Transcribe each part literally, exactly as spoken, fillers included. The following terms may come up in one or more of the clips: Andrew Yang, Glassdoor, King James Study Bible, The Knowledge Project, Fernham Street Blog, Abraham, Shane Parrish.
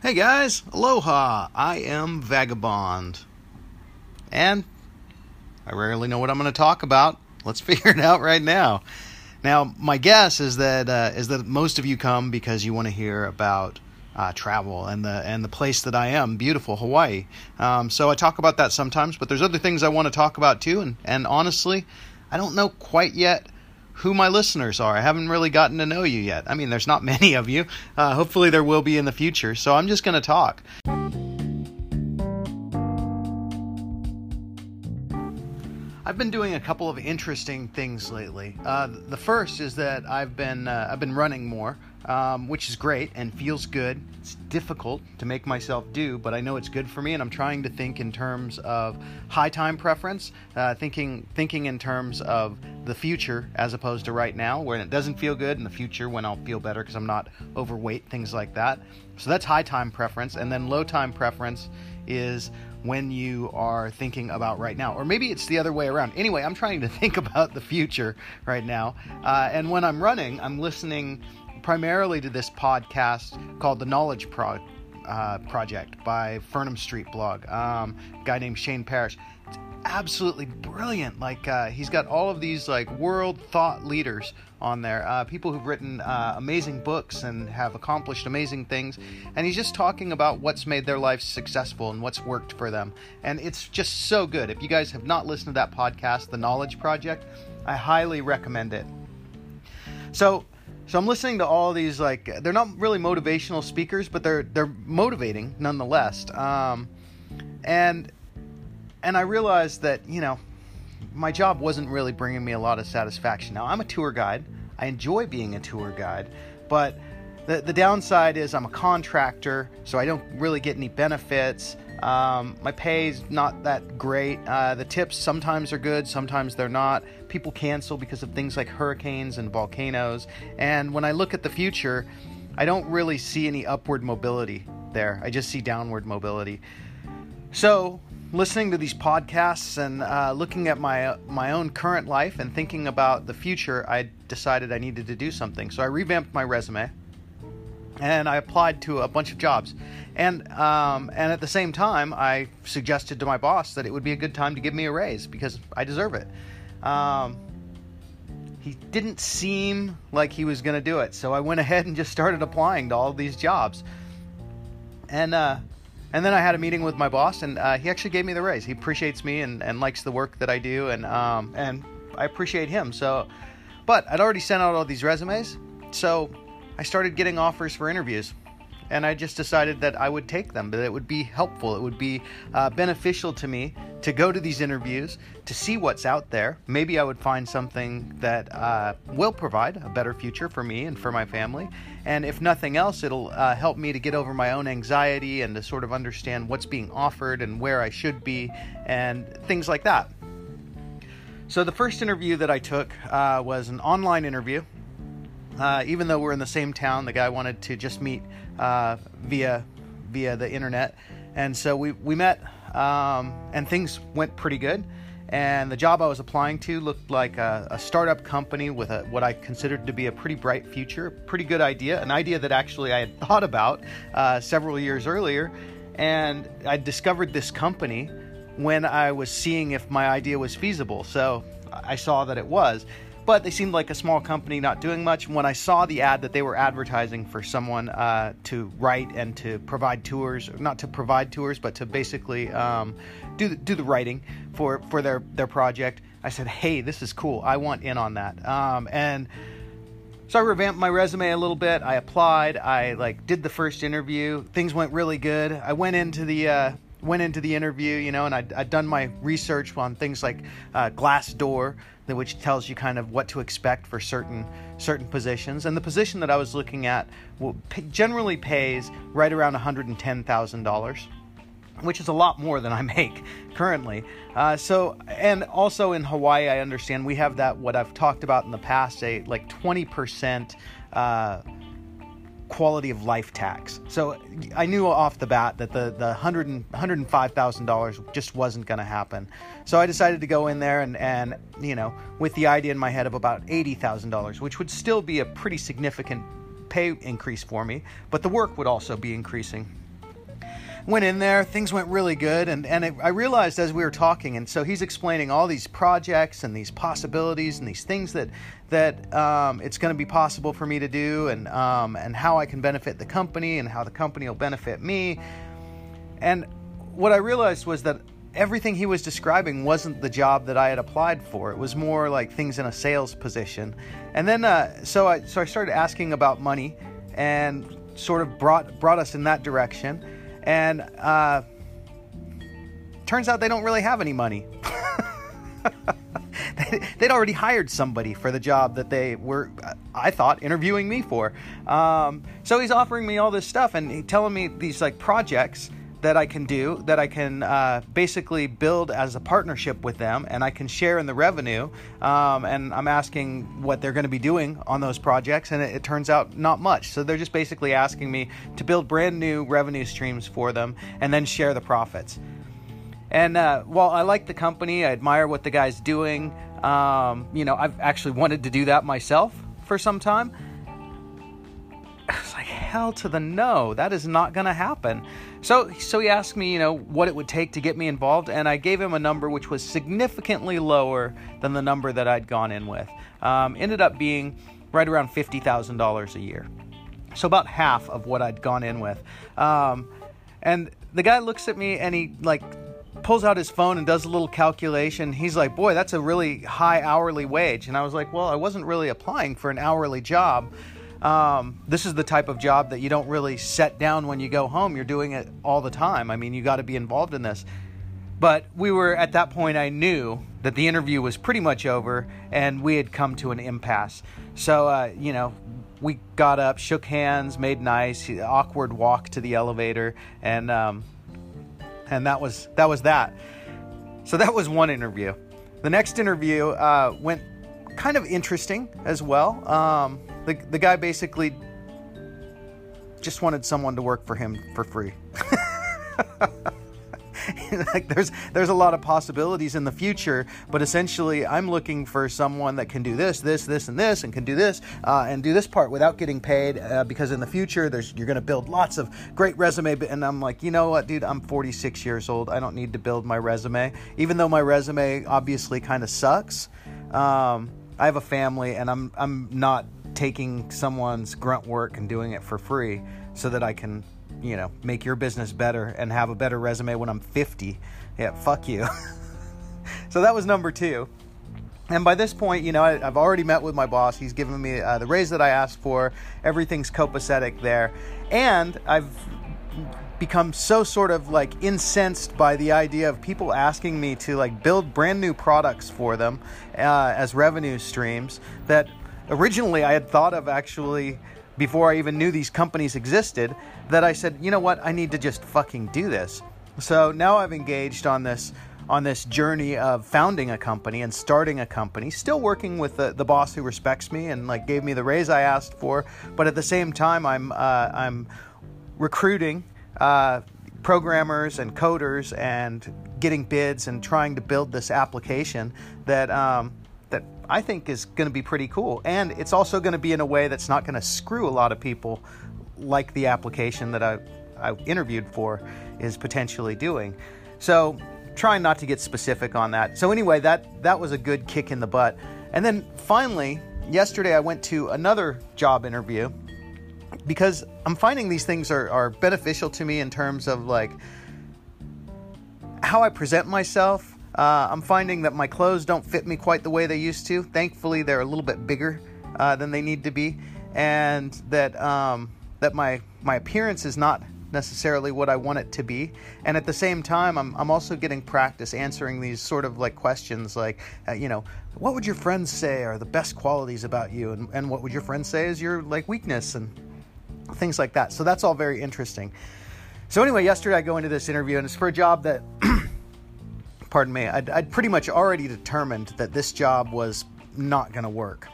Hey guys, aloha, I am Vagabond, and I rarely know what I'm going to talk about. Let's figure it out right now. Now, my guess is that uh, is that most of you come because you want to hear about uh, travel and the and the place that I am, beautiful Hawaii. Um, so I talk about that sometimes, but there's other things I want to talk about too, and, and honestly, I don't know quite yet who my listeners are. I haven't really gotten to know you yet. I mean, there's not many of you. Uh, hopefully there will be in the future. So I'm just going to talk. I've been doing a couple of interesting things lately. Uh, the first is that I've been uh, I've been running more, um, which is great and feels good. It's difficult to make myself do, but I know it's good for me, and I'm trying to think in terms of high time preference, uh, thinking thinking in terms of the future as opposed to right now, when it doesn't feel good, and the future when I'll feel better because I'm not overweight, things like that. So that's high time preference, and then low time preference is when you are thinking about right now, or maybe it's the other way around. Anyway, I'm trying to think about the future right now, uh, and when I'm running, I'm listening primarily to this podcast called The Knowledge Pro- uh, Project by Fernham Street Blog, um, a guy named Shane Parrish. It's absolutely brilliant. Like uh, he's got all of these like world thought leaders on there, uh, people who've written uh, amazing books and have accomplished amazing things, and he's just talking about what's made their lives successful and what's worked for them, and it's just so good. If you guys have not listened to that podcast, The Knowledge Project, I highly recommend it. So, so I'm listening to all these, like, they're not really motivational speakers, but they're they're motivating nonetheless, um, and and I realized that, you know, my job wasn't really bringing me a lot of satisfaction. Now, I'm a tour guide. I enjoy being a tour guide, but the the downside is I'm a contractor, so I don't really get any benefits. Um, my pay's not that great. Uh, the tips sometimes are good, sometimes they're not. People cancel because of things like hurricanes and volcanoes. And when I look at the future, I don't really see any upward mobility there. I just see downward mobility. So listening to these podcasts and uh, looking at my uh, my own current life and thinking about the future, I decided I needed to do something. So I revamped my resume, and I applied to a bunch of jobs. And um, and at the same time, I suggested to my boss that it would be a good time to give me a raise because I deserve it. Um, he didn't seem like he was going to do it, so I went ahead and just started applying to all these jobs. And uh And then I had a meeting with my boss, and uh, he actually gave me the raise. He appreciates me and, and likes the work that I do, and um, and I appreciate him. So, but I'd already sent out all these resumes, so I started getting offers for interviews, and I just decided that I would take them, that it would be helpful. It would be uh, beneficial to me to go to these interviews, to see what's out there. Maybe I would find something that uh, will provide a better future for me and for my family. And if nothing else, it'll uh, help me to get over my own anxiety and to sort of understand what's being offered and where I should be and things like that. So the first interview that I took uh, was an online interview. Uh, even though we're in the same town, the guy wanted to just meet uh, via via the internet. And so we, we met, um, and things went pretty good. And the job I was applying to looked like a, a startup company with a, what I considered to be a pretty bright future, a pretty good idea, an idea that actually I had thought about uh, several years earlier. And I discovered this company when I was seeing if my idea was feasible. So I saw that it was. But they seemed like a small company not doing much. When I saw the ad that they were advertising for someone uh, to write and to provide tours, not to provide tours, but to basically um, do, do the writing for, for their, their project, I said, hey, this is cool. I want in on that. Um, and so I revamped my resume a little bit. I applied. I like did the first interview. Things went really good. I went into the... Uh, went into the interview, you know, and I'd, I'd done my research on things like uh, Glassdoor, which tells you kind of what to expect for certain certain positions. And the position that I was looking at will p- generally pays right around one hundred ten thousand dollars, which is a lot more than I make currently. Uh, so, and also in Hawaii, I understand we have that, what I've talked about in the past, a like twenty percent uh quality of life tax. So I knew off the bat that the, the one hundred, one hundred five thousand dollars just wasn't going to happen. So I decided to go in there and, and, you know, with the idea in my head of about eighty thousand dollars, which would still be a pretty significant pay increase for me, but the work would also be increasing. went in there, things went really good, and, and it, I realized as we were talking, and so he's explaining all these projects and these possibilities and these things that that um, it's going to be possible for me to do, and um, and how I can benefit the company and how the company will benefit me. And what I realized was that everything he was describing wasn't the job that I had applied for. It was more like things in a sales position. And then uh, so I so I started asking about money, and sort of brought brought us in that direction. And uh, turns out they don't really have any money. They'd already hired somebody for the job that they were, I thought, interviewing me for. Um, so he's offering me all this stuff and he's telling me these like projects that I can do, that I can uh, basically build as a partnership with them, and I can share in the revenue. Um, and I'm asking what they're going to be doing on those projects, and it, it turns out not much. So they're just basically asking me to build brand new revenue streams for them and then share the profits. And uh, while I like the company, I admire what the guy's doing. Um, you know, I've actually wanted to do that myself for some time. It's like, hell to the no, that is not going to happen. So so he asked me, you know, what it would take to get me involved, and I gave him a number which was significantly lower than the number that I'd gone in with. Um, ended up being right around fifty thousand dollars a year. So about half of what I'd gone in with. Um, and the guy looks at me and he like pulls out his phone and does a little calculation. He's like, boy, that's a really high hourly wage. And I was like, well, I wasn't really applying for an hourly job. Um, this is the type of job that you don't really set down when you go home. You're doing it all the time. I mean, you got to be involved in this. But we were, at that point, I knew that the interview was pretty much over and we had come to an impasse. So, uh, you know, we got up, shook hands, made nice, awkward walk to the elevator. And, um, and that was, that was that. So that was one interview. The next interview, uh, went kind of interesting as well. Um, The, the guy basically just wanted someone to work for him for free. Like there's there's a lot of possibilities in the future, but essentially I'm looking for someone that can do this, this, this, and this, and can do this uh, and do this part without getting paid, uh, because in the future there's you're gonna build lots of great resume. And I'm like, you know what, dude, I'm forty-six years old. I don't need to build my resume, even though my resume obviously kind of sucks. Um, I have a family, and I'm I'm not. taking someone's grunt work and doing it for free so that I can, you know, make your business better and have a better resume when I'm fifty. Yeah, fuck you. So that was number two. And by this point, you know, I, I've already met with my boss. He's given me uh, the raise that I asked for. Everything's copacetic there. And I've become so sort of like incensed by the idea of people asking me to like build brand new products for them uh, as revenue streams that originally, I had thought of actually, before I even knew these companies existed, that I said, you know what, I need to just fucking do this. So now I've engaged on this on this journey of founding a company and starting a company, still working with the, the boss who respects me and like gave me the raise I asked for. But at the same time, I'm uh, I'm recruiting uh, programmers and coders and getting bids and trying to build this application that Um, that I think is going to be pretty cool. And it's also going to be in a way that's not going to screw a lot of people, like the application that I, I interviewed for is potentially doing. So trying not to get specific on that. So anyway, that, that was a good kick in the butt. And then finally, yesterday I went to another job interview because I'm finding these things are, are beneficial to me in terms of like how I present myself. Uh, I'm finding that my clothes don't fit me quite the way they used to. Thankfully, they're a little bit bigger uh, than they need to be, and that um, that my my appearance is not necessarily what I want it to be. And at the same time, I'm I'm also getting practice answering these sort of like questions, like uh, you know, what would your friends say are the best qualities about you, and and what would your friends say is your like weakness and things like that. So that's all very interesting. So anyway, yesterday I go into this interview, and it's for a job that. Pardon me, I'd, I'd pretty much already determined that this job was not going to work,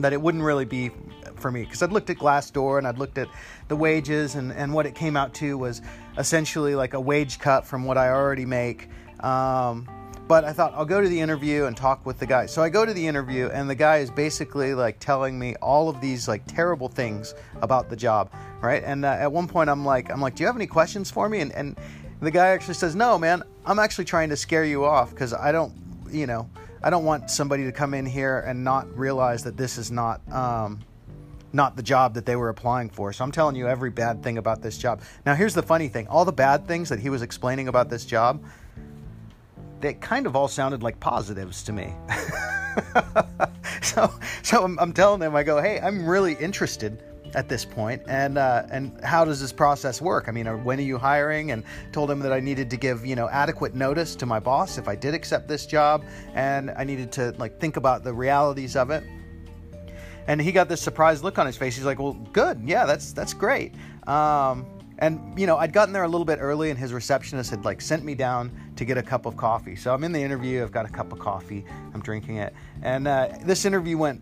that it wouldn't really be for me, because I'd looked at Glassdoor and I'd looked at the wages, and, and what it came out to was essentially like a wage cut from what I already make, um, But I thought, I'll go to the interview and talk with the guy. So I go to the interview, and the guy is basically like telling me all of these like terrible things about the job, right? And uh, at one point, I'm like, I'm like, do you have any questions for me? And and the guy actually says, no, man, I'm actually trying to scare you off because I don't, you know, I don't want somebody to come in here and not realize that this is not um, not the job that they were applying for. So I'm telling you every bad thing about this job. Now, here's the funny thing: all the bad things that he was explaining about this job, they kind of all sounded like positives to me. so so I'm, I'm telling them, I go, hey, I'm really interested at this point, and uh, and how does this process work? I mean, when are you hiring? And told him that I needed to give, you know, adequate notice to my boss if I did accept this job, and I needed to like think about the realities of it. And he got this surprised look on his face. He's like, well, good, yeah, that's that's great. Um, And, you know, I'd gotten there a little bit early, and his receptionist had, like, sent me down to get a cup of coffee. So I'm in the interview. I've got a cup of coffee. I'm drinking it. And uh, this interview went,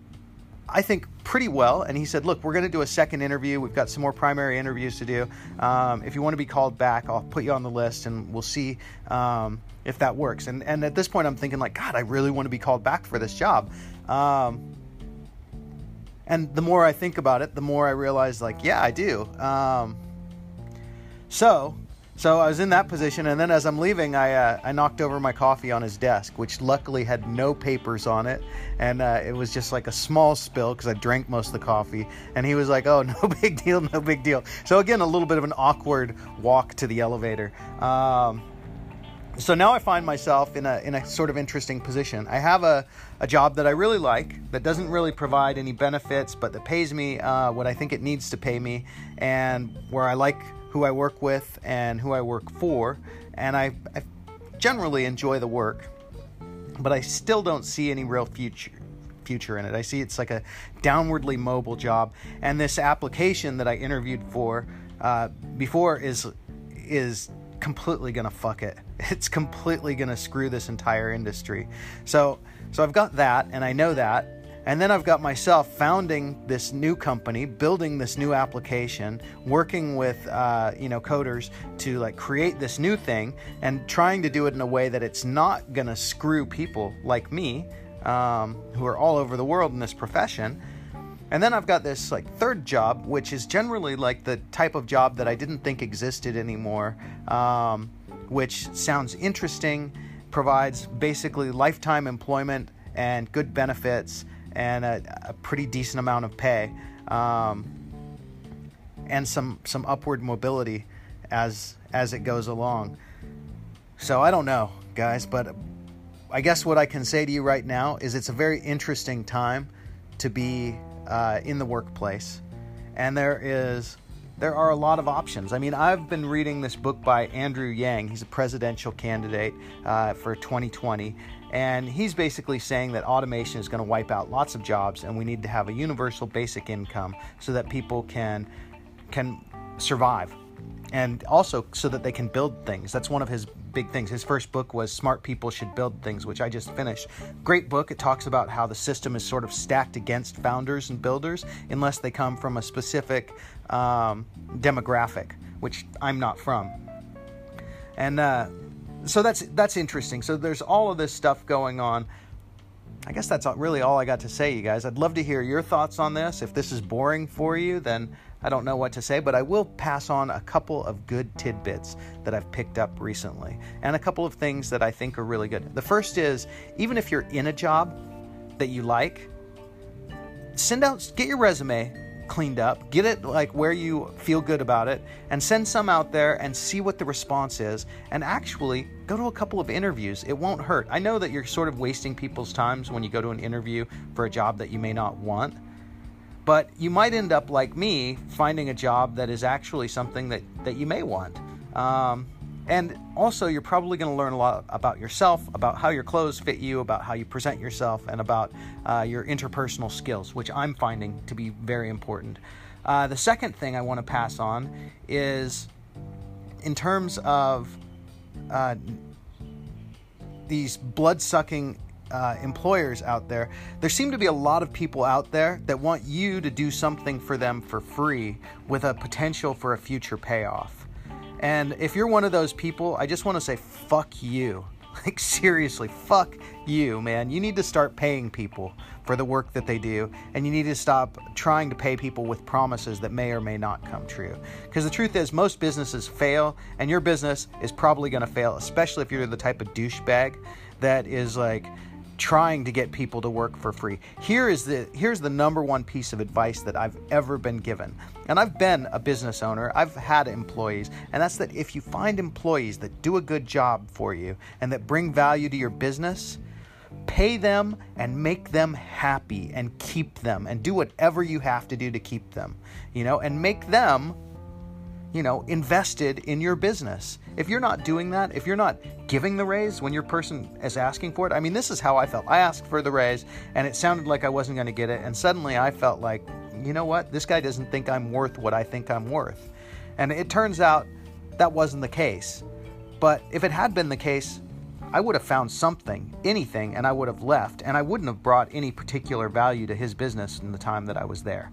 I think, pretty well. And he said, look, we're going to do a second interview. We've got some more primary interviews to do. Um, if you want to be called back, I'll put you on the list, and we'll see um, if that works. And, and at this point, I'm thinking, like, God, I really want to be called back for this job. Um, and the more I think about it, the more I realize, like, yeah, I do. Um So, so I was in that position, and then as I'm leaving, I uh, I knocked over my coffee on his desk, which luckily had no papers on it, and uh, it was just like a small spill because I drank most of the coffee. And he was like, "Oh, no big deal, no big deal." So again, a little bit of an awkward walk to the elevator. Um, so now I find myself in a in a sort of interesting position. I have a a job that I really like that doesn't really provide any benefits, but that pays me uh, what I think it needs to pay me, and where I like who I work with and who I work for, and I, I generally enjoy the work, but I still don't see any real future future in it. I see it's like a downwardly mobile job, and this application that I interviewed for uh, before is is completely gonna fuck it. It's completely gonna screw this entire industry. So so I've got that, and I know that. And then I've got myself founding this new company, building this new application, working with, uh, you know, coders to like create this new thing, and trying to do it in a way that it's not going to screw people like me, um, who are all over the world in this profession. And then I've got this like third job, which is generally like the type of job that I didn't think existed anymore, um, which sounds interesting, provides basically lifetime employment and good benefits, and a, a pretty decent amount of pay, um, and some some upward mobility as as it goes along. So I don't know, guys, but I guess what I can say to you right now is it's a very interesting time to be uh, in the workplace, and there is there are a lot of options. I mean, I've been reading this book by Andrew Yang. He's a presidential candidate uh, for twenty twenty. And he's basically saying that automation is going to wipe out lots of jobs, and we need to have a universal basic income so that people can can survive, and also so that they can build things. That's one of his big things. His first book was Smart People Should Build Things, which I just finished. Great book. It talks about how the system is sort of stacked against founders and builders unless they come from a specific um, demographic, which I'm not from. And uh So that's that's interesting. So there's all of this stuff going on. I guess that's really all I got to say, you guys. I'd love to hear your thoughts on this. If this is boring for you, then I don't know what to say, but I will pass on a couple of good tidbits that I've picked up recently, and a couple of things that I think are really good. The first is, even if you're in a job that you like, send out, get your resume cleaned up, get it like where you feel good about it, and send some out there and see what the response is, and actually go to a couple of interviews. It won't hurt. I know that you're sort of wasting people's times when you go to an interview for a job that you may not want, but you might end up like me, finding a job that is actually something that, that you may want. Um, and also you're probably going to learn a lot about yourself, about how your clothes fit you, about how you present yourself, and about uh, your interpersonal skills, which I'm finding to be very important. Uh, the second thing I want to pass on is in terms of uh, these blood-sucking uh, employers out there, there seem to be a lot of people out there that want you to do something for them for free with a potential for a future payoff. And if you're one of those people, I just want to say, fuck you. Like, seriously, fuck you, man. You need to start paying people for the work that they do, and you need to stop trying to pay people with promises that may or may not come true. Because the truth is, most businesses fail, and your business is probably going to fail, especially if you're the type of douchebag that is, like, trying to get people to work for free. Here is the here's the number one piece of advice that I've ever been given. And I've been a business owner. I've had employees. And that's that if you find employees that do a good job for you and that bring value to your business, pay them and make them happy and keep them and do whatever you have to do to keep them, you know, and make them, you know, invested in your business. If you're not doing that, if you're not giving the raise when your person is asking for it, I mean, this is how I felt. I asked for the raise and it sounded like I wasn't going to get it. And suddenly I felt like, you know what? This guy doesn't think I'm worth what I think I'm worth. And it turns out that wasn't the case. But if it had been the case, I would have found something, anything, and I would have left. And I wouldn't have brought any particular value to his business in the time that I was there.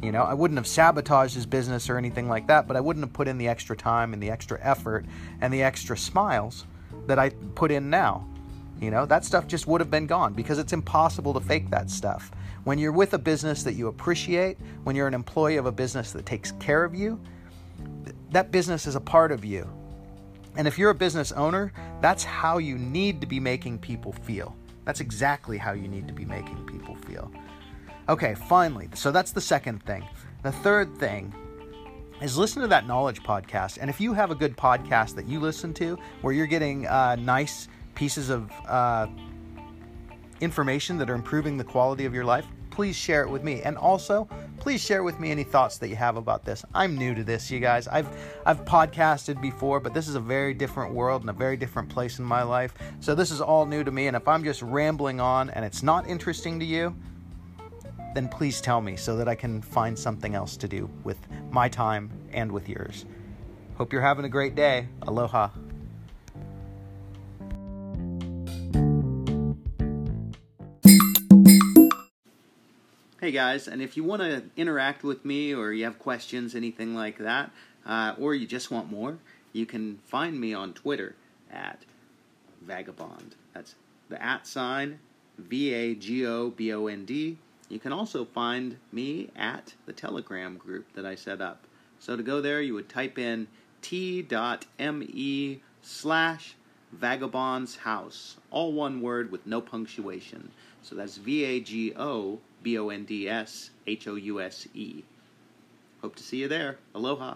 You know, I wouldn't have sabotaged his business or anything like that, but I wouldn't have put in the extra time and the extra effort and the extra smiles that I put in now. You know, that stuff just would have been gone because it's impossible to fake that stuff. When you're with a business that you appreciate, when you're an employee of a business that takes care of you, th- that business is a part of you. And if you're a business owner, that's how you need to be making people feel. That's exactly how you need to be making people feel. Okay, finally, so that's the second thing. The third thing is listen to that knowledge podcast. And if you have a good podcast that you listen to where you're getting uh, nice pieces of uh, information that are improving the quality of your life, please share it with me. And also, please share with me any thoughts that you have about this. I'm new to this, you guys. I've I've podcasted before, but this is a very different world and a very different place in my life. So this is all new to me. And if I'm just rambling on and it's not interesting to you, then please tell me so that I can find something else to do with my time and with yours. Hope you're having a great day. Aloha. Hey guys, and if you want to interact with me or you have questions, anything like that, uh, or you just want more, you can find me on Twitter at Vagabond. That's the at sign, V A G O B O N D. You can also find me at the Telegram group that I set up. So to go there, you would type in t.me slash Vagabond's House. All one word with no punctuation. So that's V A G O B O N D S H O U S E. Hope to see you there. Aloha.